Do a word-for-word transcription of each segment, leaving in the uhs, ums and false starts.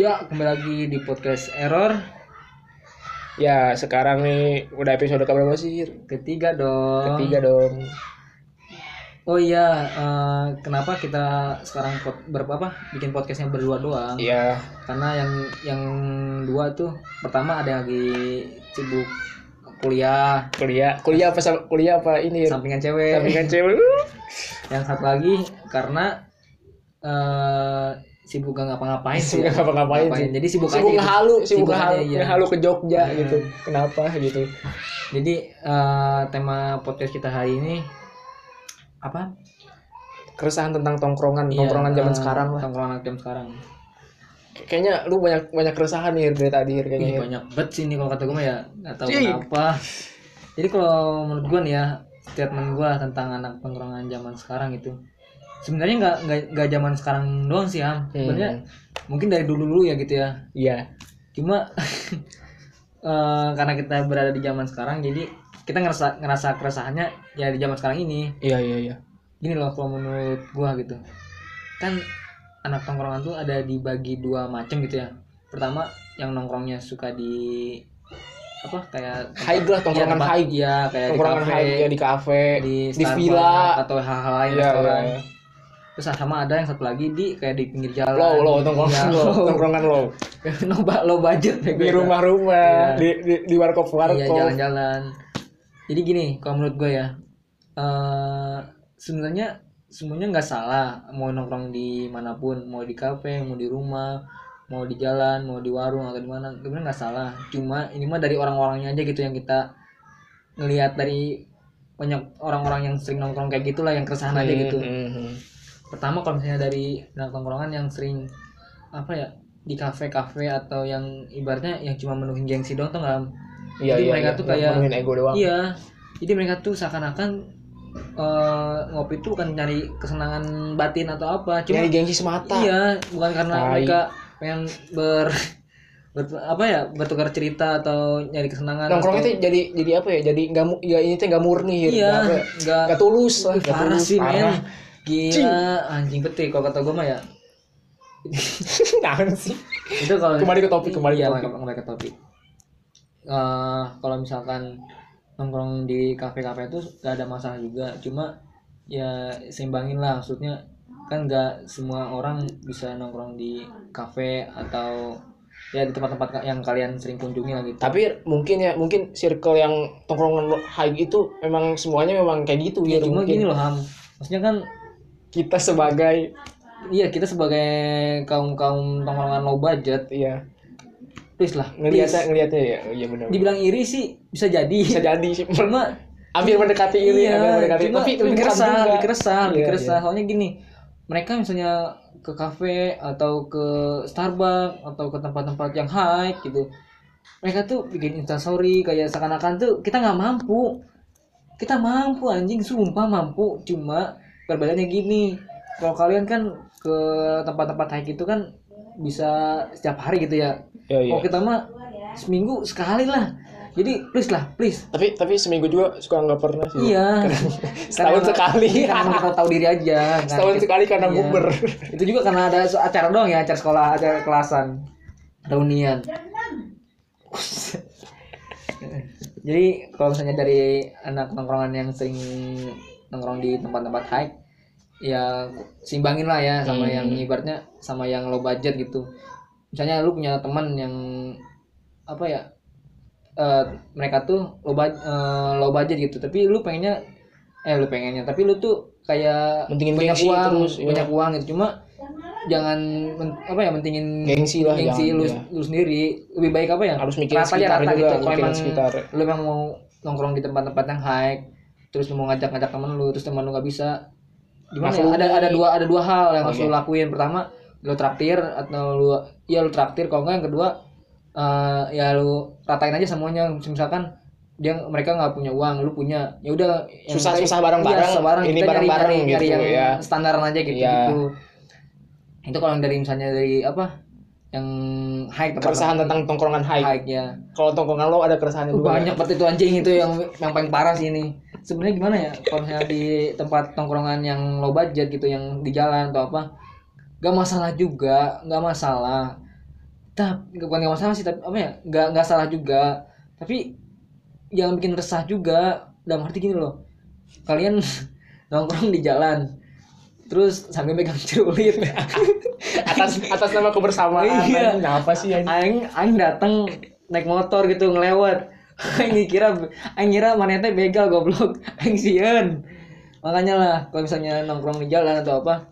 Ya, kembali lagi di podcast Error. Ya, sekarang nih udah episode keberapa sih? Ketiga dong. Ketiga dong. Oh iya, uh, kenapa kita sekarang pod, berapa bikin podcastnya berdua doang? Iya. Karena yang yang dua tuh pertama ada lagi sibuk kuliah, kuliah, kuliah apa kuliah apa ini? Sampingan cewek. Sampingan cewek. Yang satu lagi karena uh, sibuk gak ngapa-ngapain sih. Sibuk ngapa-ngapain sih. Jadi sibuk, sibuk aja ngehalu, gitu. Sibuk ngehalu, sibuk ngehalu ke Jogja hmm. gitu. Kenapa gitu. Jadi uh, tema podcast kita hari ini apa? Keresahan tentang tongkrongan, iya, tongkrongan zaman uh, sekarang lah. Tongkrongan zaman sekarang. Kayaknya lu banyak banyak keresahan nih dari tadi kayaknya. Ih, banyak bet sih nih kalau kata gue mah ya, enggak tahu Cik. kenapa. Jadi kalau menurut gue nih ya, statement gue tentang anak tongkrongan zaman sekarang itu sebenarnya nggak nggak zaman sekarang doang sih Ham, sebenarnya hmm. mungkin dari dulu dulu ya gitu ya. Iya. Cuma uh, karena kita berada di zaman sekarang, jadi kita ngerasa ngerasa keresahannya ya di zaman sekarang ini. Iya iya iya. Gini loh kalau menurut gua gitu, kan anak tongkrongan tuh ada dibagi dua macam gitu ya. Pertama yang nongkrongnya suka di apa kayak high lah, tongkrongan high ya, kayak tongkrongan high ya, di kafe, di, di villa atau hal-hal lain ya, restoran. Ya, ya. Terus sama ada yang satu lagi di kayak di pinggir jalan. Low low tongkrongan low, tongkrongan low. Noba low budget ya, di rumah-rumah, ya. di di di warkop-warkop. Iya, jalan-jalan. Jadi gini, kalau menurut gue ya, uh, sebenarnya semuanya nggak salah mau nongkrong di manapun, mau di kafe, mau di rumah, mau di jalan, mau di warung atau di mana, sebenarnya nggak salah. Cuma ini mah dari orang-orangnya aja gitu yang kita ngelihat dari banyak orang-orang yang sering nongkrong kayak gitulah yang keresahan aja gitu. Pertama kalau misalnya dari anak tongkrongan yang sering apa ya di kafe-kafe atau yang ibaratnya yang cuma menuhin gengsi doang tuh nggak, iya, jadi iya, mereka iya. tuh kayak menuhin ego doang. Iya, jadi mereka tuh seakan-akan uh, ngopi tuh bukan nyari kesenangan batin atau apa, cuma nyari gengsi semata. Iya, bukan karena Ay. mereka pengen ber, ber apa ya bertukar cerita atau nyari kesenangan. Nongkrongnya tuh jadi jadi apa ya? Jadi nggak ya ini tuh nggak murni, nggak iya, nggak tulus lah. Parah sih men. Gila, Cing. anjing peti kalau kata gue mah ya. Nahan sih. Itu kalau kembali ke topik, kembali ya, ke topik, kembali ke topik. Uh, kalau misalkan nongkrong di kafe-kafe itu gak ada masalah juga, cuma ya seimbangin lah, maksudnya kan gak semua orang bisa nongkrong di kafe atau ya di tempat-tempat yang kalian sering kunjungi lagi. Gitu. Tapi mungkin ya, mungkin circle yang tongkrongan high itu memang semuanya memang kayak gitu ya. Cuma mungkin. Gini loh Ham, maksudnya kan kita sebagai iya kita sebagai kaum kaum tongkrongan low budget ya please lah ngelihatnya ngelihatnya ya iya benar dibilang iri sih bisa jadi bisa jadi sih cuma hampir mendekati iri iya, hampir mendekati tapi lebih keresah lebih keresah lebih keresah iya, soalnya gini mereka misalnya ke kafe atau ke Starbucks atau ke tempat-tempat yang high gitu mereka tuh bikin instastory kayak seakan-akan tuh kita nggak mampu kita mampu anjing sumpah mampu cuma perbedaannya gini, kalau kalian kan ke tempat-tempat hike itu kan bisa setiap hari gitu ya. Ya, ya. Kalau kita mah seminggu sekali lah. Jadi please lah, please. Tapi tapi seminggu juga suka nggak pernah sih. Iya. Setahun sekali. Karena kita tahu diri aja. Setahun kan. sekali karena buber. Iya. Itu juga karena ada acara doang ya, acara sekolah, acara kelasan, reunian. Jadi kalau misalnya dari anak nongkrongan yang sering nongkrong di tempat-tempat hike ya seimbangin lah ya sama hmm. yang ibaratnya sama yang low budget gitu misalnya lu punya teman yang apa ya uh, mereka tuh low, uh, low budget gitu tapi lu pengennya eh lu pengennya tapi lu tuh kayak mentingin banyak uang terus, banyak iya. uang gitu cuma jangan men, apa ya mentingin gengsi lah gengsi lu, ya. lu sendiri lebih baik apa ya harus mikirin sekitar rata juga, gitu kalau emang sekitar. Lu emang mau nongkrong di tempat-tempat yang high terus lu mau ngajak-ngajak teman lu terus teman lu nggak bisa gimana ya? ada ada dua ada dua hal yang okay. harus lu lakuin pertama lu traktir atau lu ya lu traktir kalau enggak yang kedua uh, ya lu ratain aja semuanya misalkan dia mereka nggak punya uang lu punya ya udah susah susah bareng bareng ya, ini bareng bareng gitu yang ya standaran aja gitu ya. Gitu itu kalau dari misalnya dari apa yang high keresahan tentang tongkrongan high, high ya. Kalau tongkrongan low ada keresahan juga banyak banget itu anjing itu yang yang paling parah sih ini sebenarnya gimana ya kalau misalnya di tempat tongkrongan yang low budget gitu yang di jalan atau apa gak masalah juga gak masalah tapi bukan nggak masalah sih, tapi apa ya, nggak nggak salah juga, tapi jangan bikin resah juga. Dalam arti gini loh, kalian nongkrong di jalan terus sambil megang celurit atas atas nama kebersamaan. Iya. Kenapa sih ya? Aing aing datang naik motor gitu ngelewat. Aing kira aing kira manetnya begal goblok. Aing sieun. Makanya lah kalau misalnya nongkrong di jalan atau apa,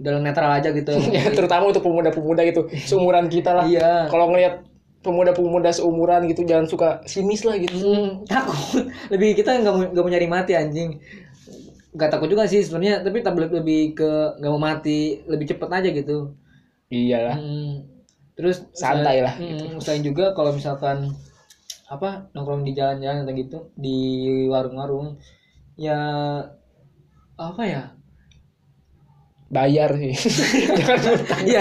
udah netral aja gitu. Ya, terutama untuk pemuda-pemuda gitu, seumuran kita lah. Iya. Kalau ngelihat pemuda-pemuda seumuran gitu jangan suka sinis lah gitu. Hmm, takut. Lebih kita enggak enggak mau nyari mati anjing. Gak takut juga sih sebenarnya, tapi tablet lebih ke nggak mau mati, lebih cepet aja gitu. Iyalah. Hmm, terus santai lah. Hmm, gitu. Usahain juga kalau misalkan apa nongkrong di jalan-jalan atau gitu, di warung-warung, ya apa ya? Bayar sih. Jangan ngutang. Iya,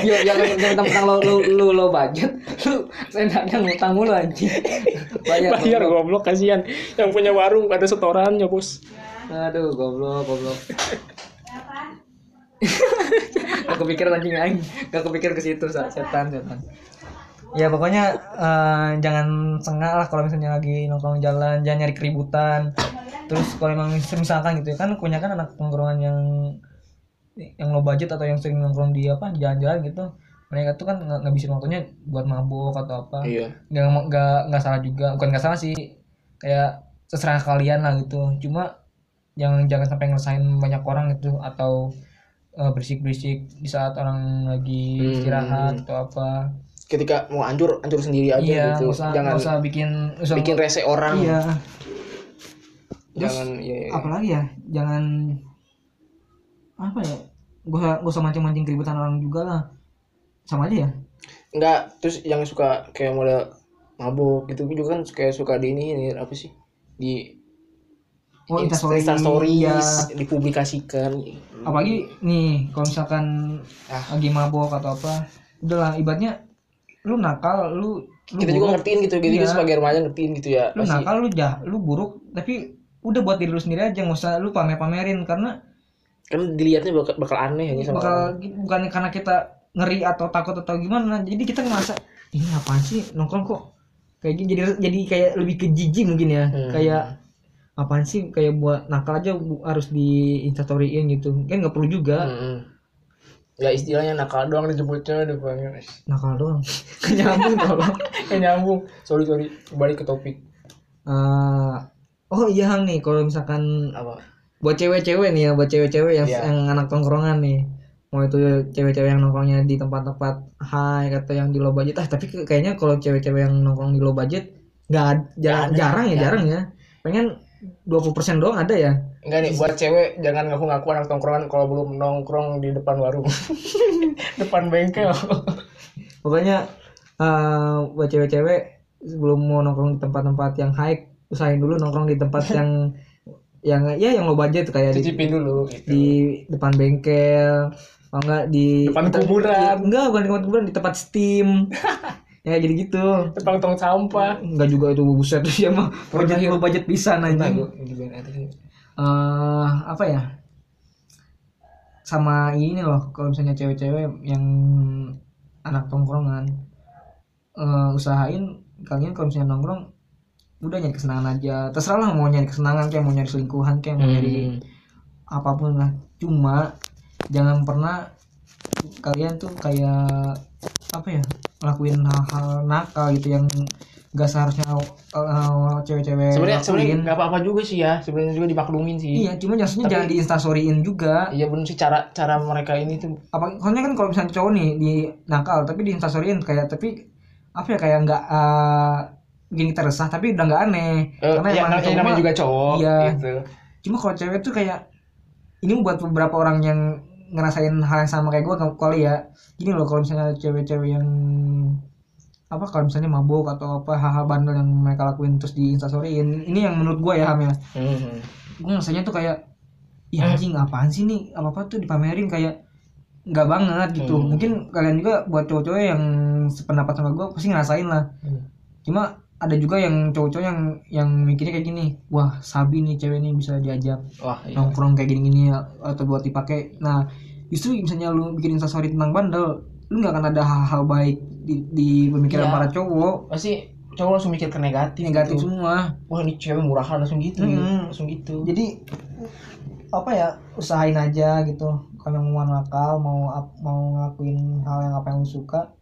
iya. Jangan ngutang-ngutang lo lo lo lo budget. Lu seenaknya ngutang mulu anjing. Bayar. Bayar goblok, kasihan. Yang punya warung ada setorannya, Bos. Aduh, goblok, goblok. Apa? Gak kepikiran anjing aing. Gak kepikiran ke situ, setan, setan. Ya pokoknya uh, jangan sengak lah kalau misalnya lagi nongkrong jalan, jangan nyari keributan. Terus kalau emang misalkan gitu ya, kan punya kan anak nongkrongan yang yang low budget atau yang sering nongkrong di apa jalan-jalan gitu. Mereka tuh kan nggak ngabisin waktunya buat mabuk atau apa. Iya. Gak nggak nggak salah juga, bukan nggak salah sih. Kayak terserah kalian lah gitu. Cuma jangan jangan sampai ngerasain banyak orang gitu, atau uh, berisik-berisik di saat orang lagi hmm. istirahat atau apa. Ketika mau hancur, hancur sendiri aja iya, gitu. Usah, jangan usah bikin usah bikin rese orang. Iya. Jangan terus, ya, ya. Apalagi ya? Jangan apa ya? Gua gua usah mancing-mancing keributan orang juga lah. Sama aja ya? Enggak, terus yang suka kayak model mabuk gitu juga kan kayak suka di ini, ini apa sih? Di Oh, Instastories, Instastories ya. Dipublikasikan. Apalagi nih, kalau misalkan ah. lagi mabok atau apa, udahlah, ibaratnya lu nakal, lu, lu kita buruk, juga ngertiin gitu, gitu iya. Sebagai remaja ngertiin gitu ya. Lu pasti. Nakal, lu jah, lu buruk, tapi udah buat diri lu sendiri aja, nggak usah lu pamer-pamerin karena kan dilihatnya bakal, bakal aneh ya sama. Bakal orang. Bukan karena kita ngeri atau takut atau gimana, jadi kita ngerasa ini apaan sih nongkrong kok kayak gini, jadi jadi kayak lebih ke jijik mungkin ya, hmm. kayak apaan sih kayak buat nakal aja harus di instastoryin gitu kan, nggak perlu juga. hmm. Ya istilahnya nakal doang disebutnya udah banyak nakal doang. Nyambung tolong nyambung sorry sorry balik ke topik. Uh, oh iya Hang nih, kalau misalkan apa buat cewek-cewek nih ya, buat cewek-cewek yang yeah. yang anak tongkrongan nih, mau itu cewek-cewek yang nongkrongnya di tempat-tempat high atau yang di low budget, ah tapi kayaknya kalau cewek-cewek yang nongkrong di low budget nggak jarang, jarang ya jarang ya pengen dua puluh persen doang ada ya? Enggak nih, buat cewek jangan ngaku-ngaku anak tongkrongan kalau belum nongkrong di depan warung. Depan bengkel. Pokoknya uh, buat cewek-cewek sebelum mau nongkrong di tempat-tempat yang high, usahain dulu nongkrong di tempat yang yang ya yang low budget kayak cicipin di, dulu gitu. Di depan bengkel, kalau enggak di depan kuburan. Ya, enggak, bukan di depan kuburan, di tempat steam. Ya jadi gitu. Tepang tong sampah. Enggak juga itu buset tuh ya mah. Proyek lu budget pisan anjing. Eh apa ya? Sama ini loh, kalau misalnya cewek-cewek yang anak tongkrongan uh, usahain kalian kalau misalnya nongkrong udah nyari kesenangan aja. Terserah lah mau nyari kesenangan kayak mau nyari selingkuhan kayak mau hmm. nyari apapun lah. Cuma jangan pernah kalian tuh kayak apa ya? Lakuin hal-hal nakal gitu yang nggak seharusnya uh, cewek-cewek sebenarnya sebenarnya nggak apa-apa juga sih ya, sebenarnya juga dipaklumin sih. Iya, cuma maksudnya jangan di instastoryin juga. Iya benar sih, cara cara mereka ini tuh apa soalnya kan kalau misalnya cowok nih di nakal tapi di instastoryin kayak tapi apa ya kayak nggak uh, bikin kita resah tapi udah nggak aneh uh, karena iya, emang namanya juga cowok iya gitu. Cuma kalau cewek tuh kayak ini buat beberapa orang yang ngerasain hal yang sama kayak gue kali ya. Gini loh, kalau misalnya cewek-cewek yang apa kalau misalnya mabuk atau apa hal-hal bandel yang mereka lakuin terus di instastoryin, ini yang menurut gue ya Ham ya, mm-hmm. gue ngerasanya tuh kayak ya anjing apaan sih nih, apa-apa tuh dipamerin kayak nggak banget gitu. mm. Mungkin kalian juga buat cowok-cowok yang sependapat sama gue pasti ngerasain lah. mm. Cuma ada juga yang cowok-cowok yang yang mikirnya kayak gini, wah sabi nih cewek nih bisa diajak wah, iya. nongkrong kayak gini-gini atau buat dipakai. Nah justru misalnya lu bikin instastory tentang bandel, lu nggak akan ada hal-hal baik di, di pemikiran ya, para cowok pasti cowok langsung mikir ke negatif negatif gitu. Semua wah ini cewek murahan langsung gitu, hmm. langsung gitu. Jadi apa ya, usahain aja gitu kalau mau nakal, mau mau ngakuin hal yang apa yang lu suka,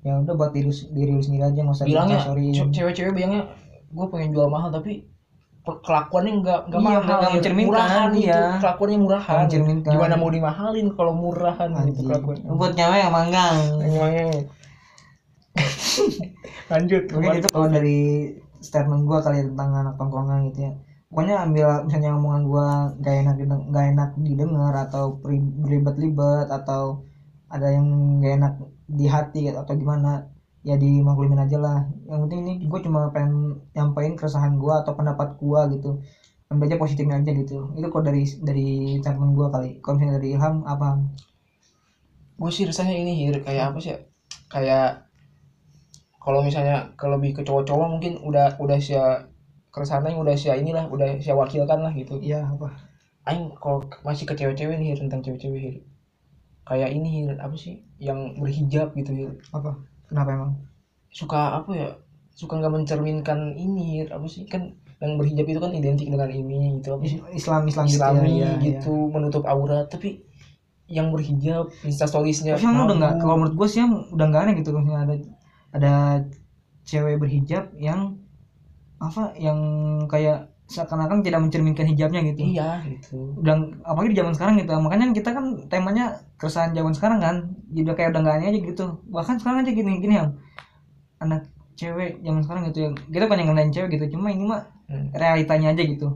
ya udah buat diri diri lu sendiri aja, nggak usah diaksesorin. Cewek-cewek bilangnya gue pengen jual mahal tapi kelakuannya nggak nggak mahal, nggak mencerminkan, murahan gitu. Kelakuannya murahan, gimana mau dimahalin kalau murahan gitu kelakuan. Buat nyawa yang manggang, manggang. Lanjut. Mungkin itu kalau dari statement gue kali tentang anak tongkrongan gitu ya. Pokoknya ambil misalnya omongan gue nggak enak nggak enak didengar atau berlibat-libat atau ada yang nggak enak di hati atau gimana, ya dimaklumin aja lah. Yang penting ini gue cuma pengen nyampein keresahan gue atau pendapat gue gitu, ambil aja positifnya aja gitu. Itu kok dari dari teman gue kali. Kalau misalnya dari Ilham apa? Gue sih rasanya ini hir kayak apa sih, kayak kalau misalnya ke lebih ke cowok-cowok mungkin udah udah sia keresahan yang udah sia inilah udah sia wakilkan lah gitu. Iya apa? Aing kalau masih ke cewek-cewek nih hir, tentang cewek-cewek hir. Kayak ini hir apa sih yang berhijab gitu hir? Apa? Kenapa emang? Suka apa ya? Suka nggak mencerminkan ini, apa sih? Kan yang berhijab itu kan identik dengan ini gitu, apa sih? Islam Islam Islami gitu, ya, gitu ya. Menutup aurat, tapi yang berhijab Insta Stories-nya. Emang udah nggak? Kalau menurut gue sih yang udah nggak aneh gitu, misalnya ada ada cewek berhijab yang apa? Yang kayak seakan-akan tidak mencerminkan hijabnya gitu. Iya gitu. Udah apalagi di zaman sekarang gitu, makanya kita kan temanya keresahan zaman sekarang kan. Jadi udah kayak udah nggak aneh aja gitu. Bahkan sekarang aja gini-gini yang anak cewek zaman sekarang gitu ya. Kita banyak ngelain cewek gitu, cuma ini mah hmm. realitanya aja gitu.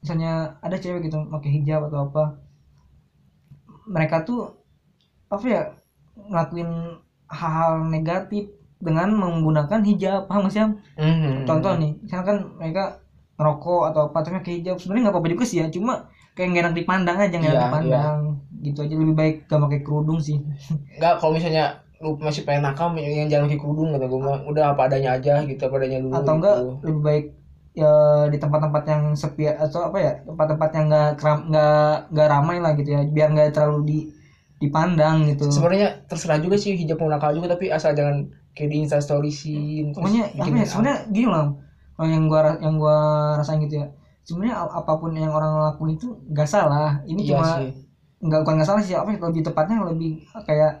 Misalnya ada cewek gitu pakai hijab atau apa, mereka tuh apa ya ngelakuin hal-hal negatif dengan menggunakan hijab, paham nggak sih? Mm-hmm. Contoh nih, misalnya kan mereka ngerokok atau apa, terus pakai hijab, sebenarnya nggak apa-apa juga sih ya, cuma kayak nggak enak dipandang aja, nggak enak yeah, dipandang. Yeah. Gitu aja, lebih baik gak pakai kerudung sih. Enggak, kalau misalnya lu masih pengen nakal yang jangan pakai kerudung kata gue mah, udah apa adanya aja gitu, apa adanya dulu. Atau enggak gitu. Lebih baik ya di tempat-tempat yang sepi atau apa ya, tempat-tempat yang enggak enggak enggak ramai lah gitu ya, biar enggak terlalu di dipandang gitu. Sebenarnya terserah juga sih hijab mau nakal juga, tapi asal jangan kayak di Insta Stories-in. Pokoknya apa ya, sebenarnya gini lah. Kalau yang gua yang gua rasain gitu ya. Sebenarnya apapun yang orang lakuin itu enggak salah. Ini iya cuma sih. Enggak bukan enggak salah sih, apa lebih tepatnya lebih kayak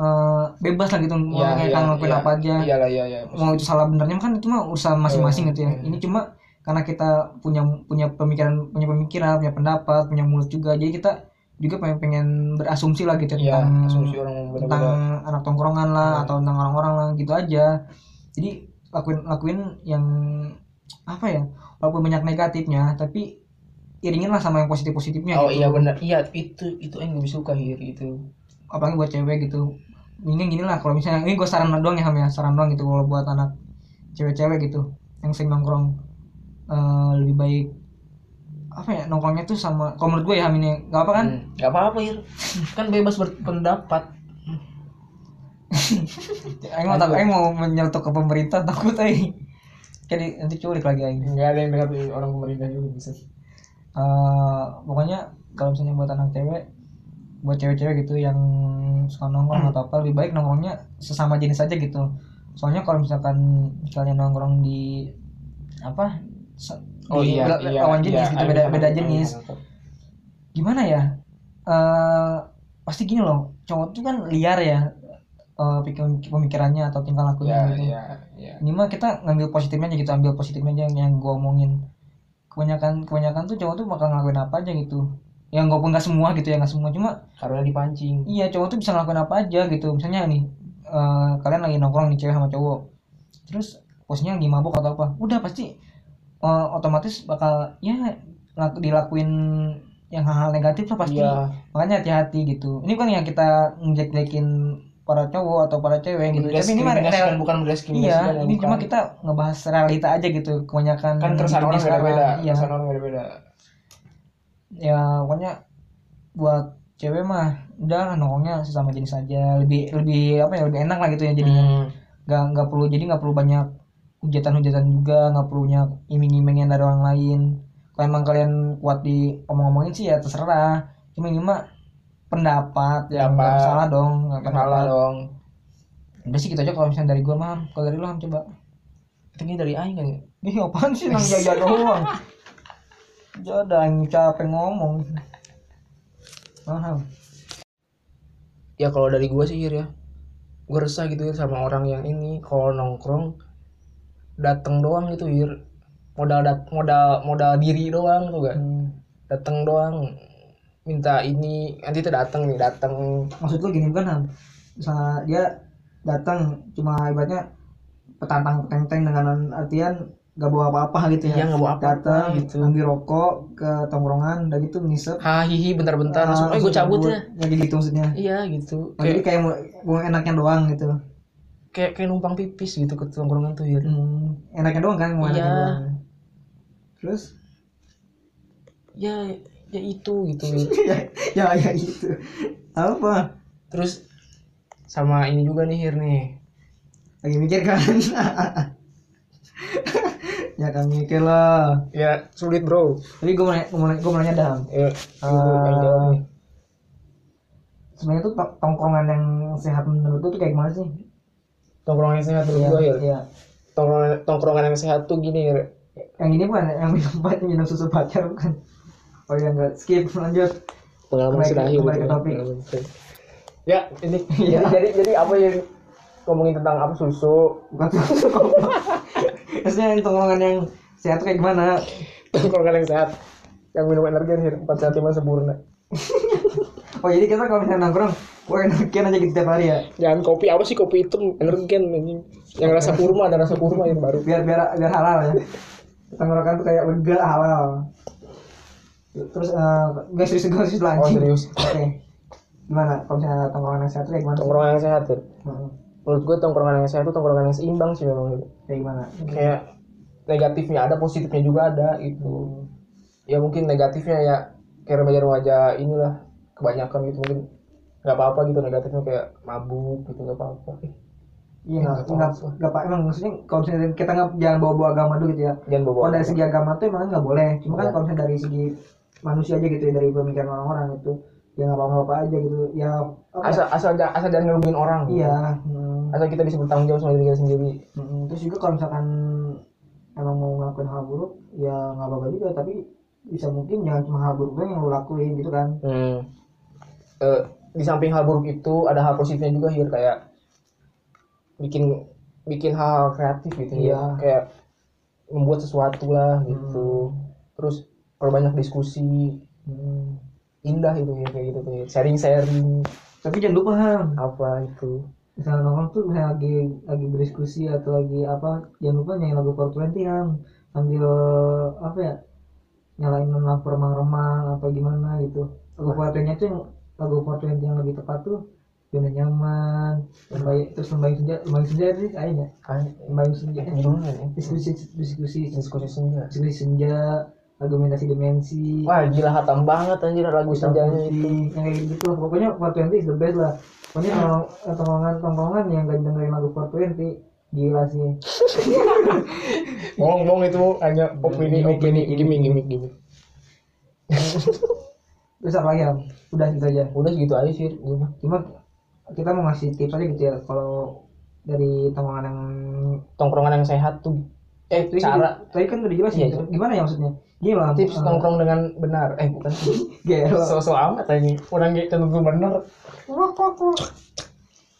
uh, bebas lah gitu, mau ya, kayak ya, ngelakuin ya, apa aja. Iyalah, iya, iya. Mau itu salah benernya kan itu mah urusan masing-masing gitu ya. Ini cuma karena kita punya punya pemikiran, punya pemikiran, punya pendapat, punya mulut juga. Jadi kita juga pengen, pengen berasumsi lah gitu ya, tentang asumsi orang tentang anak tongkrongan lah ya, atau tentang orang-orang lah gitu aja. Jadi lakuin lakuin yang apa ya? Walaupun banyak negatifnya, tapi iringin lah sama yang positif-positifnya. Oh gitu. Iya benar. Iya itu itu yang gue suka hir itu. Apalagi buat cewek gitu. Ini gini lah kalau misalnya ini gue saran doang ya, Ham ya, saran doang gitu kalau buat anak cewek-cewek gitu yang sering nongkrong, uh, lebih baik apa ya nongkrongnya tuh sama kalau menurut gue ya Ham ini enggak apa kan? Enggak hmm, apa-apa hir. Kan bebas berpendapat. Aing mau takut, aing mau menyeletuk ke pemerintah takut aing. Jadi nanti culik lagi aing. Enggak ada yang dengar orang pemerintah juga bisa. Uh, pokoknya kalau misalnya buat anak cewek, buat cewek-cewek gitu yang suka nongkrong hmm. atau apa, lebih baik nongkrongnya sesama jenis aja gitu. Soalnya kalau misalkan kalian nongkrong di apa oh di iya, iya, lawan jenis iya, gitu iya, beda iya, beda jenis iya, gimana ya, uh, pasti gini loh, cowok tuh kan liar ya uh, pemikirannya atau tingkah lakunya yeah, gitu yeah, yeah. Ini mah kita ngambil positifnya aja gitu, ambil positifnya aja yang gue omongin. Kebanyakan kebanyakan tuh cowok tuh bakal ngelakuin apa aja gitu. Ya enggak enggak semua gitu ya, enggak semua, cuma karena dipancing. Iya, cowok tuh bisa ngelakuin apa aja gitu. Misalnya nih uh, kalian lagi nongkrong nih cewek sama cowok. Terus posnya lagi mabuk atau apa. Udah pasti uh, otomatis bakal ya dilakuin yang hal-hal negatif lah pasti. Iya. Makanya hati-hati gitu. Ini bukan yang kita ngejelek-jelekin para cowok atau para cewek gitu. Tapi ini mah real bukan diskriminasi. Iya, ini bukan. Cuma kita ngebahas realita aja gitu. Kebanyakan kan keresahan orang beda-beda. Iya. Keresahan orang beda-beda. Ya, pokoknya buat cewek mah udah nongkrongnya sesama jenis aja. Lebih lebih apa ya? Lebih enak lah gitu ya jadinya. Enggak hmm. enggak perlu jadi enggak perlu banyak hujatan-hujatan juga, enggak perlunya iming-imingin dari orang lain. Kalau emang kalian kuat di omong-omongin sih ya terserah. Cuma ini mah pendapat ya, yang nggak salah dong, nggak salah dong. Udah sih gitu aja kalau misalnya dari gua mah. Kalau dari lu Ham coba. Ini dari Aing kan ya. Ini apaan sih nang jaga doang. Jodoh yang capek ngomong. Paham. Ya kalau dari gua sih ya. Gua resah gitu ya sama orang yang ini kalau nongkrong datang doang gitu ya. Modal dat modal modal diri doang tuh gak. Hmm. Datang doang minta ini nanti tuh datang nih datang. Maksud lu gini bukan Ham? Misalnya dia datang cuma ibaratnya petantang petenteng dengan artian gak bawa apa-apa gitu ya, ya gak bawa apa-apa datang gitu. Ambil rokok ke tongkrongan udah gitu ngisep hahihi bentar-bentar langsung eh gue cabut ya jadi gitu maksudnya iya gitu nah, kayak, jadi kayak mau enaknya doang gitu kayak kayak numpang pipis gitu ke tongkrongan tuh ya hmm, enaknya doang kan mau ya. Enaknya doang terus ya ya itu gitu ya, ya ya itu apa terus sama ini juga nih Hir nih lagi mikir kan ya kan mikir lah ya sulit bro tapi gue mau gue mau nanya dah ya uh, sebenarnya tuh tongkrongan yang sehat menurut lu tuh kayak gimana sih tongkrongan yang sehat menurut gue ya, ya. Tongkrongan, tongkrongan yang sehat tuh gini Hir. Yang ini bukan yang minum minum susu pacar bukan oh ya enggak skip lanjut pengalaman sudahi ya ini ya. jadi jadi apa yang ngomongin tentang apa susu bukan susu maksudnya tongkrongan yang sehat kayak gimana tongkrongan yang sehat yang minum energen empat sehat lima sempurna oh jadi kita kalau misalnya nongkrong wah energen aja gitu tiap hari ya jangan kopi apa sih kopi hitam energen yang rasa kurma ada rasa kurma yang baru biar biar biar halal ya tongkrongan tuh kayak lega halal terus uh, gak serius gak serius lagi oh serius oke okay. Gimana kalau misalnya tongkrongan yang sehat itu gimana? Tongkrongan yang sehat tuh hmm. Menurut gue tongkrongan yang sehat itu tongkrongan yang seimbang sih memang gitu kayak gimana? Kayak negatifnya ada, positifnya juga ada gitu hmm. Ya mungkin negatifnya ya kayak remaja-remaja inilah kebanyakan gitu mungkin gak apa-apa gitu negatifnya kayak mabuk gitu gak apa-apa iya gak apa-apa emang maksudnya kalau misalnya kita gak, jangan bawa-bawa agama dulu gitu ya kalau dari segi agama tuh emang gak boleh cuma kan kalau misalnya dari segi manusia aja gitu ya dari pemikiran orang-orang itu ya nggak apa-apa aja gitu ya okay. asal asal asal jangan ngerugiin orang iya hmm. Asal kita bisa bertanggung jawab sama diri kita sendiri hmm. Terus juga kalau misalkan emang mau ngelakuin hal buruk ya nggak apa-apa juga tapi bisa mungkin jangan cuma hal buruknya yang lo lakuin gitu kan hmm. Eh, di samping hal buruk itu ada hal positifnya juga Hir kayak bikin bikin hal kreatif gitu ya yeah. Kayak membuat sesuatu lah gitu hmm. Terus kalau banyak diskusi hmm. Indah itu ya kayak gitu tuh sharing-sharing tapi jangan lupa Ham apa itu misalnya nongkrong tuh misalnya lagi lagi berdiskusi atau lagi apa jangan lupa nyanyi lagu four twenty Ham sambil apa ya nyalain lampu remang-remang atau gimana gitu lagu four twenty itu yang lagu four twenty yang lebih tepat tuh zona nyaman terbaik terus membayang senja membayang senja itu kayaknya membayang senja diskusi diskusi diskusi senja diskusi senja argumentasi dimensi wah gila hatam banget anjir lagu senjanya itu yang kayak gitu pokoknya four twenty is the best lah pokoknya tongkrongan-tongkrongan yang gak dengerin lagu four twenty gila sih ngomong-ngomong itu hanya opini opini gimmick gimmick gimmick terus apa lagi ya? Udah gitu aja udah segitu aja sih cuma kita mau ngasih tips aja gitu ya kalau dari tongkrongan yang tongkrongan yang sehat tuh eh tadi cara tadi kan udah jelas ya gimana ya maksudnya gila tips uh, nongkrong dengan benar eh bukan so-so amat ini orang gak tentu benar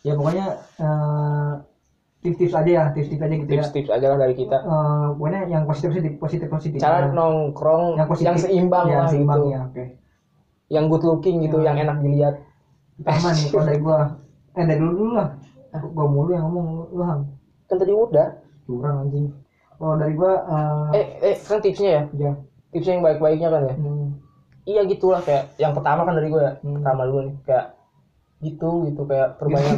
ya pokoknya uh, tips-tips aja ya tips-tips aja gitu tips, ya tips-tips aja lah dari kita uh, pokoknya yang positif positif positif cara ya. Nongkrong yang, positif, yang seimbang ya, lah seimbang, gitu ya, okay. Yang good looking gitu ya. Yang enak dilihat aman nih kalau dari gua eh dari dulu dulu lah gua mulu yang ngomong lu Ham kan tadi udah curang anjing kalau oh, dari gua uh, eh eh kan tipsnya ya ya tipsnya yang baik-baiknya kan ya hmm. Iya gitulah kayak yang pertama kan dari gue ya hmm. Pertama dulu nih kayak gitu gitu kayak perbanyak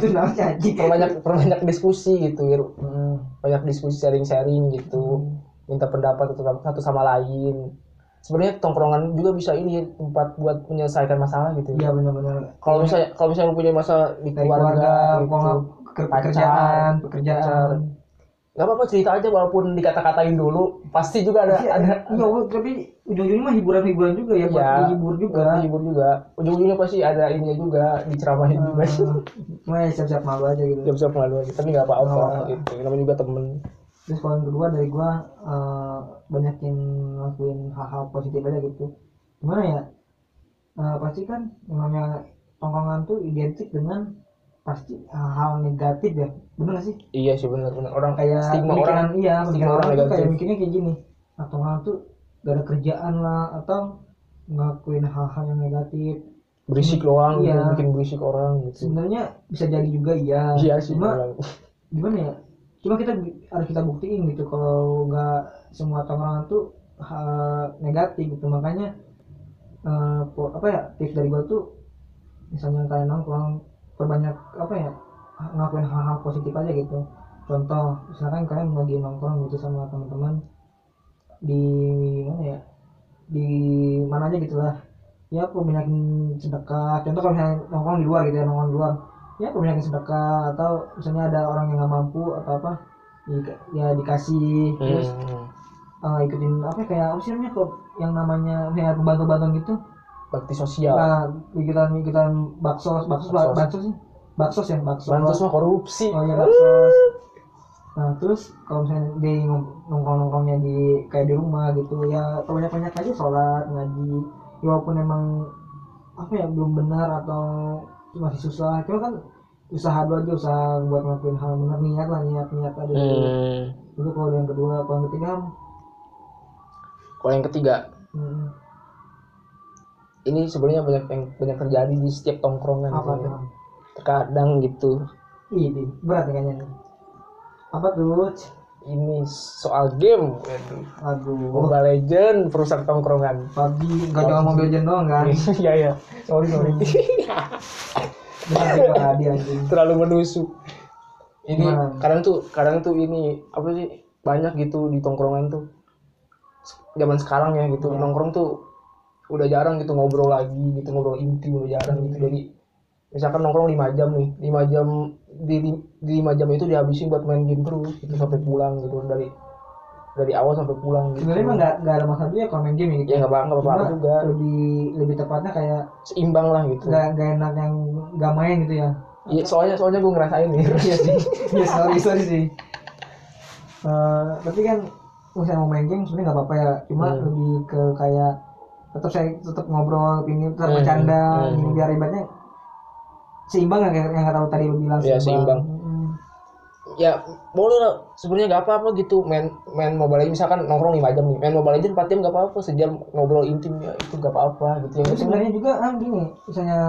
perbanyak perbanyak diskusi gitu ya hmm. Banyak diskusi sharing-sharing gitu hmm. Minta pendapat satu sama lain sebenarnya tongkrongan juga bisa ini tempat buat menyelesaikan masalah gitu ya benar-benar kalau misalnya kalau misalnya lu punya masalah di keluarga, keluarga gitu, kerjaan pekerjaan, pekerjaan. Gak apa-apa, cerita aja walaupun dikata-katain dulu, pasti juga ada ya, ada. Iya, tapi ujung-ujungnya mah hiburan-hiburan juga ya, buat dihibur juga. Iya, dihibur juga. Ujung-ujungnya pasti ada ininya juga, diceramahin hmm. juga. Nah, siap-siap malu aja gitu. Siap-siap malu aja, tapi gak apa-apa oh. gitu. Namanya juga temen. Terus kalau yang kedua dari gua, uh, banyakin ngelakuin hal-hal positif aja gitu. Gimana ya, uh, pasti kan namanya tongkongan tuh identik dengan pasti hal negatif ya, bener gak sih? Iya sih bener bener. Orang kayak stigma orang, iya stigma orang, orang kayak mikirnya kayak gini, atau hal tuh gak ada kerjaan lah, atau ngakuin hal-hal yang negatif, berisik doang, iya. bikin berisik orang gitu. Sebenarnya bisa jadi juga iya. Iya sih. Cuma bener. Gimana ya? Cuma kita harus kita buktiin gitu kalau nggak semua orang tuh hal negatif gitu. Makanya uh, apa ya tips dari gua tuh, misalnya kalian nongkrong perbanyak apa ya ngakuin hal-hal positif aja gitu. Contoh misalkan kalian lagi nongkrong gitu sama teman-teman di mana ya, di mana aja gitulah ya, perbanyakin sedekah. Contoh kalau misalnya nongkrong di luar gitu ya, nongkrong di luar ya perbanyakin sedekah, atau misalnya ada orang yang nggak mampu atau apa di, ya dikasih. Terus hmm. uh, ikutin apa kayak apa sih namanya kok yang namanya kayak pembantu-bantuan gitu, bakti sosial. Nah, gigitan-gigitan baksos, baksos, baksos, baksos sih. Baksos ya, baksos. Bansos mah korupsi. Oh iya, baksos. Nah, terus kalau misalnya di nongkrong-nongkrongnya di kayak di rumah gitu ya, banyak-banyak aja sholat, ngaji. Walaupun emang apa ya belum benar atau masih susah, cuma kan usaha dulu aja, usaha buat ngelakuin hal benar, niat lah, niat-niat aja gitu. Hmm. Itu kalau yang kedua, kalau yang ketiga. Kalau yang ketiga. Hmm. Ini sebenarnya banyak yang banyak terjadi di setiap tongkrongan. Apa tuh? Terkadang gitu. Ini berat kayaknya. Apa tuh? Ini soal game. Aduh. Aduh. Mobile Legend perusak tongkrongan. P U B G enggak cuma Mobile Legend doang kan? Iya ya. Sorry sorry. Terlalu menusuk. Ini nah. kadang tuh kadang tuh ini apa sih banyak gitu di tongkrongan tuh. Zaman sekarang ya gitu. Ya. Nongkrong tuh udah jarang gitu ngobrol lagi gitu, ngobrol inti udah jarang gitu. Jadi misalkan nongkrong lima jam nih, lima jam di, di lima jam itu dihabisin buat main game terus gitu sampai pulang gitu, dari dari awal sampai pulang gitu. Sebenarnya emang nggak nggak ada masalah ya kalau main game gitu ya, nggak apa nggak apa juga, lebih lebih tepatnya kayak seimbang lah gitu, nggak nggak enak yang nggak main gitu ya. Iya soalnya soalnya gue ngerasain nih. Iya sih, iya sorry sorry sih. Uh, tapi kan misalnya mau main game sebenarnya nggak apa-apa ya, cuma hmm. lebih ke kayak tetap saya tetap ngobrol, pingin tetap bercanda, mm, mm. biar ibaratnya seimbang nggak kayak yang kata tadi lo bilang. Iya seimbang. seimbang. Mm. Ya boleh lah, sebenarnya nggak apa-apa gitu main main Mobile Legends, misalkan nongkrong lima jam nih, main Mobile Legends empat jam nggak apa-apa, sejam ngobrol intim ya itu nggak apa-apa gitu. Yang sebenarnya juga ah gini, misalnya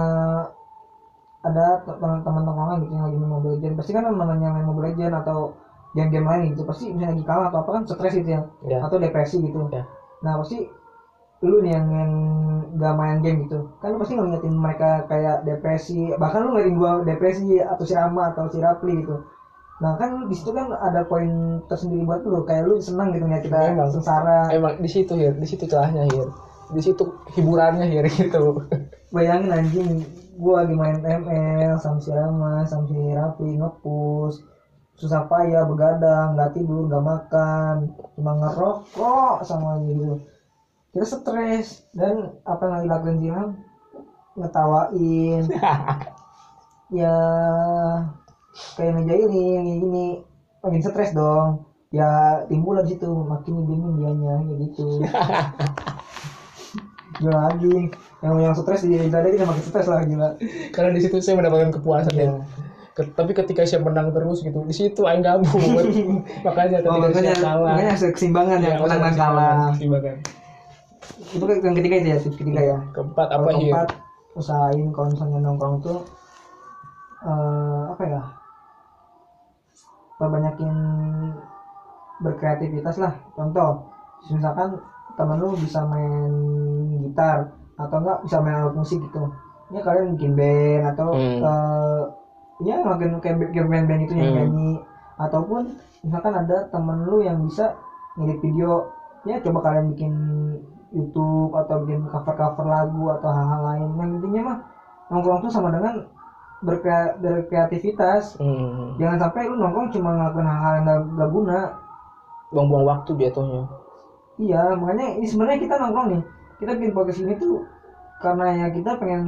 ada teman-teman nongkrongan gitu yang lagi main Mobile Legends, pasti kan namanya main Mobile Legends atau game-game lain gitu, pasti misalnya lagi kalah atau apa kan stres gitu ya, yeah. atau depresi gitu. Yeah. Nah pasti lu nih yang, yang gak main game gitu kan lu pasti ngeliatin mereka kayak depresi, bahkan lu ngeliatin gua depresi atau si Rama atau si Rapli gitu. Nah kan di situ kan ada poin tersendiri buat lu, kayak lu senang gitu ngeliat kita emang, sengsara emang di situ ya, di situ celahnya ya, di situ hiburannya ya gitu. Bayangin anjing gua lagi main M L sama si Rama sama si Rapli, ngepush susah payah, begadang, nggak tidur, nggak makan, cuma ngerokok sama gitu. Kita stres, dan apa yang lagi lakuin sih Ham? Ngetawain ya kayak ngejailin kayak gini, makin stres dong ya, timbul di situ makin bingung dianya kayak gitu. Gila lagi yang yang stres di dada kita makin stres lah gila, karena di situ saya mendapatkan kepuasan ya. Ket, tapi ketika saya menang terus gitu di situ aing gabung. Makanya ketika oh, makanya, saya kalah makanya keseimbangan ya, menang dan kalah keseimbangan. Itu yang ketiga itu ya, tips ketiga ya. Keempat apa ya? Keempat, usahain kalau misalnya nongkrong tuh uh, apa ya? Perbanyakin berkreativitas lah. Contoh, misalkan teman lu bisa main gitar atau enggak bisa main alat musik gitu. Ya kalian bikin band atau hmm. uh, ya ngelakuin kayak band-band itu yang hmm. nyanyi, ataupun misalkan ada teman lu yang bisa ngedit video, ya coba kalian bikin YouTube atau bikin cover-cover lagu atau hal-hal lain. Yang intinya mah nongkrong tuh sama dengan berkre- berkreativitas. Hmm. Jangan sampai lu nongkrong cuma ngelakuin hal-hal yang gak, gak guna, buang-buang waktu jatuhnya. Iya, makanya ini sebenarnya kita nongkrong nih, kita bikin podcast ini tuh karena ya kita pengen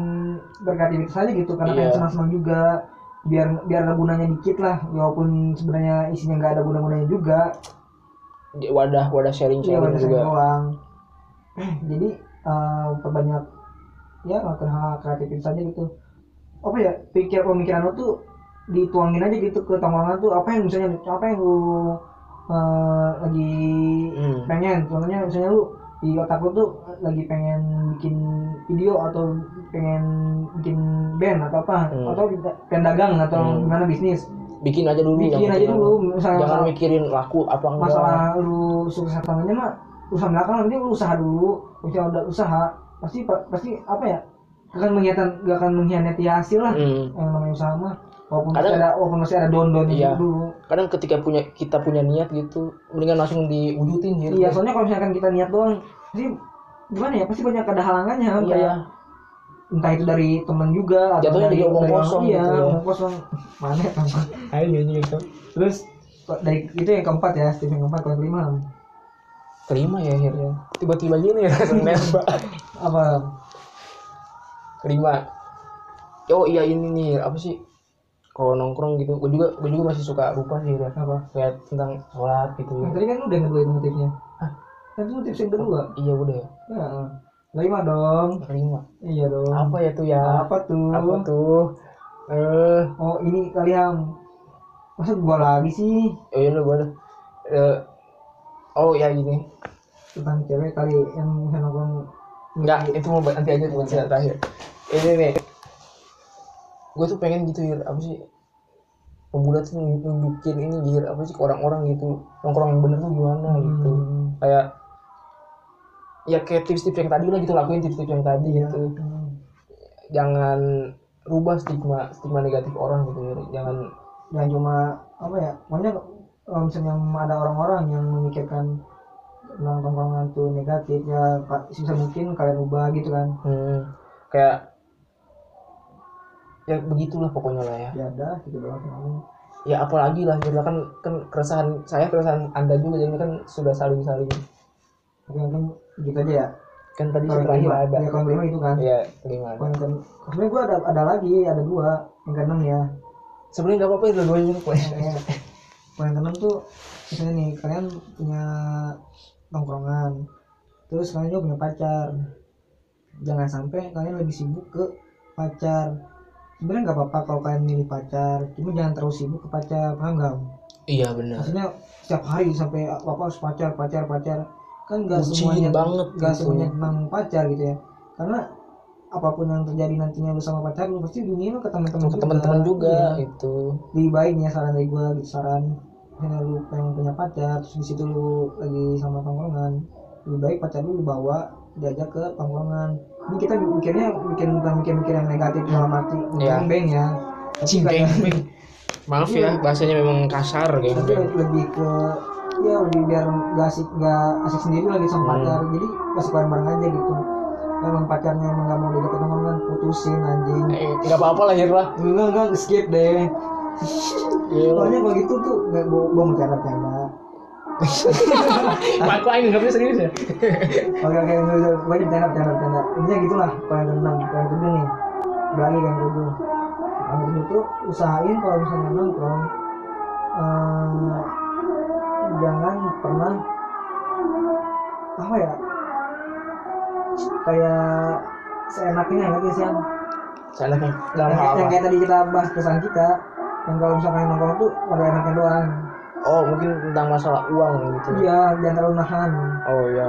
berkreativitas aja gitu, karena yeah. pengen senang-senang juga, biar biar ada gunanya dikit lah, walaupun sebenarnya isinya nggak ada guna-gunanya juga. Wadah wadah sharing sharing, iya, wadah sharing juga. Doang. Jadi uh, perbanyak ya lakukan hal kreatif saja gitu. Apa ya, pikir pemikiran lo tuh dituangin aja gitu ke tongkrongan tuh, apa yang misalnya apa yang lo uh, lagi hmm. pengen, contohnya misalnya lo di otak lo tuh lagi pengen bikin video atau pengen bikin band atau apa hmm. atau pengen dagang atau hmm. gimana bisnis, bikin aja dulu, bikin aja dulu, misalnya jangan masalah, mikirin laku apa enggak, masalah lu sukses atau enggaknya mah usaha belakang, nanti lu usaha dulu, usaha udah usaha pasti pasti apa ya, gak akan mengkhianati gak akan mengkhianati hasil lah hmm. yang namanya usaha mah, walaupun kadang, masih ada walaupun masih ada don-don iya. dulu. Kadang ketika punya kita punya niat gitu, mendingan langsung diwujudin gitu. Iya, soalnya kalau misalkan kita niat doang, jadi gimana ya, pasti banyak ada halangannya kan, iya. kayak entah itu dari teman juga atau jatuhnya dari omong kosong gitu. Iya, omong kosong. Mana tanpa. Ayo nyanyi gitu. Terus dari itu yang keempat ya, step yang keempat, yang kelima. Kelima ya akhirnya. Tiba-tiba gini ya, nembak. Apa? Kelima. Oh iya ini nih, apa sih? Kalau nongkrong gitu, gue juga gue juga masih suka lupa sih lihat apa lihat tentang sholat gitu. Nah, tadi kan udah ngeluarin motifnya. Hah? Tadi motif yang kedua. Iya udah ya. Nah, lima dong. Lima. Iya dong. Apa ya tuh ya? Apa tuh? Apa tuh? Eh. Oh ini kali yang. Maksud gue lagi sih. Oh iya gue ada. Eh. Oh ya gini. Tentang cewek kali yang nongkrong. Enggak, itu mau nanti aja buat cerita terakhir. Ini nih. Gue tuh pengen gitu ya, apa sih pemuda tuh nunjukin ini jir apa sih ke orang-orang gitu, nongkrong yang bener tuh gimana hmm. gitu, kayak ya kayak tips-tips yang tadi lah gitu, lakuin tips-tips yang tadi ya. Gitu hmm. jangan rubah stigma stigma negatif orang gitu ya, jangan jangan cuma apa ya, pokoknya kalau misalnya ada orang-orang yang memikirkan nongkrongan tuh negatif ya, sebisa mungkin kalian rubah gitu kan. hmm. Kayak ya begitulah pokoknya lah ya. Ya dah, gitu doang ngomong. Ya apalagi lah, karena kan kan keresahan saya, keresahan Anda juga, jadi kan sudah saling-saling. Mungkin kan gitu aja ya. Kan tadi yang terakhir ada. Ya kelima itu kan. Iya, kelima. Sebenarnya gua ada ada lagi, ada dua, yang keenam ya. Sebenarnya enggak apa-apa itu dua ini kok. Yang keenam tuh misalnya nih, kalian punya tongkrongan. Terus kalian juga punya pacar. Jangan sampai kalian lebih sibuk ke pacar. Sebenarnya nggak apa-apa kalau kalian milih pacar, cuma jangan terlalu sibuk ke pacar, paham nggak? Iya benar. Maksudnya setiap hari sampai apa harus pacar, pacar, pacar, kan nggak semuanya banget, nggak gitu. Semuanya tentang pacar gitu ya. Karena apapun yang terjadi nantinya lu sama pacar, lu pasti dunia lu ke teman-teman juga. Teman-teman juga ya. Itu. Lebih baiknya saran dari gue, gitu saran, karena lu pengen punya pacar, terus di situ lu lagi sama tongkrongan, lebih baik pacar lu bawa diajak ke tongkrongan. Ini kita mikirnya bikin bukan mikir-mikir yang negatif dalam arti gembeng ya, cimbeng. Maaf ya, bahasanya memang kasar gitu. Lebih ke ya lebih biar nggak asik nggak asik sendiri lagi sama hmm. pacar, jadi kesukaan bareng aja gitu. Memang pacarnya emang nggak mau diajak ke tongkrongan, putusin anjing. Nggak eh, apa-apa lah Hir lah. Enggak enggak skip deh. Soalnya kalau gitu tuh nggak gue mau cara-cara. Pak lain enggak bisa serius ya. Oke oke, gue ditangkap tangkap tangkap. Intinya gitulah, poin keenam, poin tujuh nih. Berani kan tujuh. Habis itu usahain kalau misalnya nongkrong eh, jangan pernah apa ya? Kayak seenaknya lagi sih. Seenaknya. Dalam hal apa? Yang kayak tadi kita bahas pesan kita, yang kalau misalnya nongkrong tuh pada enaknya doang. Oh mungkin tentang masalah uang gitu. Iya, jangan terlalu nahan. Oh iya.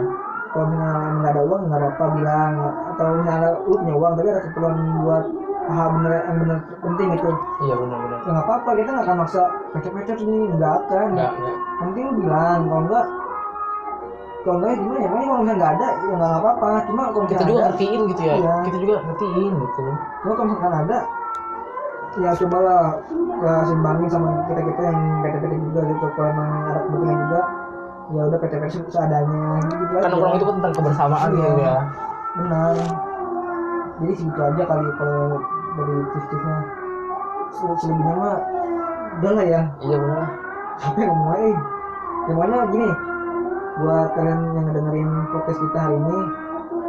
Kalau misalnya nggak ada uang nggak apa-apa bilang, atau misalnya lu punya uang tapi ada keperluan buat hal bener yang bener penting gitu. Iya benar-benar. Ya nggak apa-apa, kita nggak akan maksa pecah-pecah ini, nggak akan. Nggak. Penting lu bilang, kalau nggak, kalau nggak gimana ya? Kalau misalnya nggak ada ya nggak apa-apa. Cuma kalau kita juga ada, ngertiin gitu ya. Iya. Kita juga ngertiin gitu. Cuma kalau misalkan ada, ya cobalah uh, seimbangin sama kita kita yang P T P T juga gitu, kalau emang ada kepentingan juga ya udah P T P T seadanya gitu kan aja. Nongkrong itu kan tentang kebersamaan ya, ya. Benar, jadi segitu aja kali kalau dari tips-tipsnya. sebenarnya mah udah lah ya. Iya benar. Apa yang ngomong aja. Yang mana gini, buat kalian yang ngedengerin podcast kita hari ini,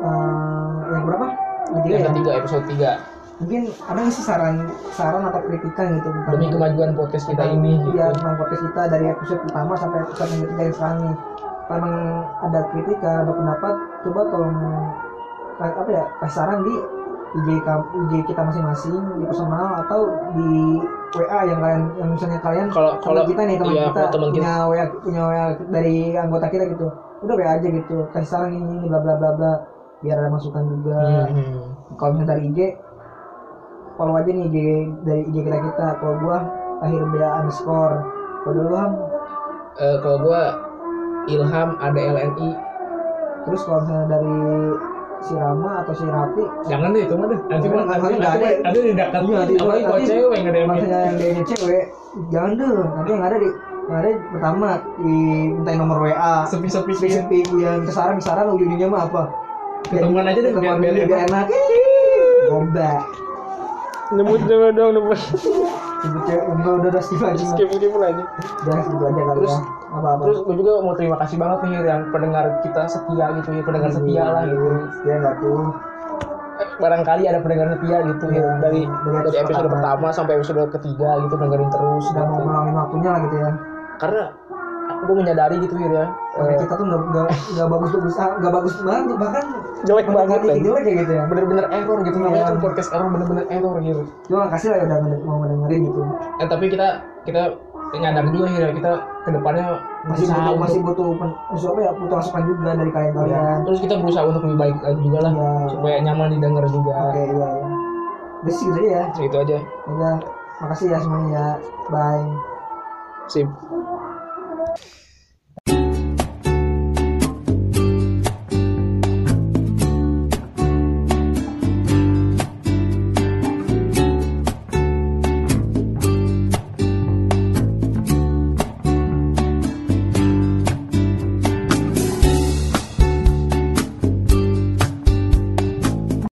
uh, yang berapa? Ketiga ya? Ketiga, episode tiga. Mungkin ada nggak sih saran, saran atau kritikan gitu tentang demi kemajuan podcast kita tentang, ini. Iya, gitu. Tentang podcast kita dari episode pertama sampai episode yang ketiga yang sekarang nih. Kalau memang ada kritika, ada pendapat, coba tolong apa ya, kasih saran di I G kita masing-masing, di personal atau di W A yang kalian, yang misalnya kalian kalau kalau kita nih teman iya, kita punya W A punya W A dari anggota kita gitu, udah W A aja gitu, kasih saran ini bla bla bla bla, biar ada masukan juga. Hmm. Kalau misalnya dari I G, follow aja nih I G dari I G kita kita. Kalau gua akhir bea underscore, kalau dulu ham, uh, kalau gua Ilham A D L N I. Terus kalau misalnya dari si Rama atau si Rapi, jangan deh itu mah deh. Nanti mah nanti enggak ada. Ada di dekat. Apalagi kalau cewek enggak ada yang D M-nya cewek. Jangan deh. Nanti yang ada di yang ada pertama dimintain nomor W A. Sepi-sepi sepi yang kesaran-kesaran ujung-ujungnya mah apa? Ketemuan aja deh biar biar enak. Gombak. Nyebut cewek dong, nyebut. Nyebut cewek enggak udah udah skip aja. Skip skip aja. Udah skip aja kali ya. Apa-apa. Terus gue juga mau terima kasih banget nih yang pendengar kita setia gitu ya, pendengar hmm, setia lah gitu. Setia enggak tuh. Barangkali ada pendengar setia gitu ya, ya dari dari episode pertama, pertama sampai episode ketiga gitu dengerin terus dan gitu. Mau ngulangin waktunya lah gitu ya. Karena aku menyadari gitu ya. Karena eh, kita tuh enggak enggak bagus-bagus, enggak bagus banget bahkan jelek banget gitu aja gitu ya. Bener-bener error gitu namanya ya. Podcast error bener-bener error gitu. Cuma kasih lah udah mau dengerin gitu. Eh tapi kita kita nyadar juga ya kita kedepannya masih butuh untuk, masih butuh masih apa ya butuh masukan juga dari kalian-kalian. Ya. Terus kita berusaha untuk lebih baik juga lah ya, supaya nyaman didengar juga. Oke okay, iya ya. Udah sih gitu ya. Gitu aja. Udah. Makasih ya semuanya. Bye. Sip.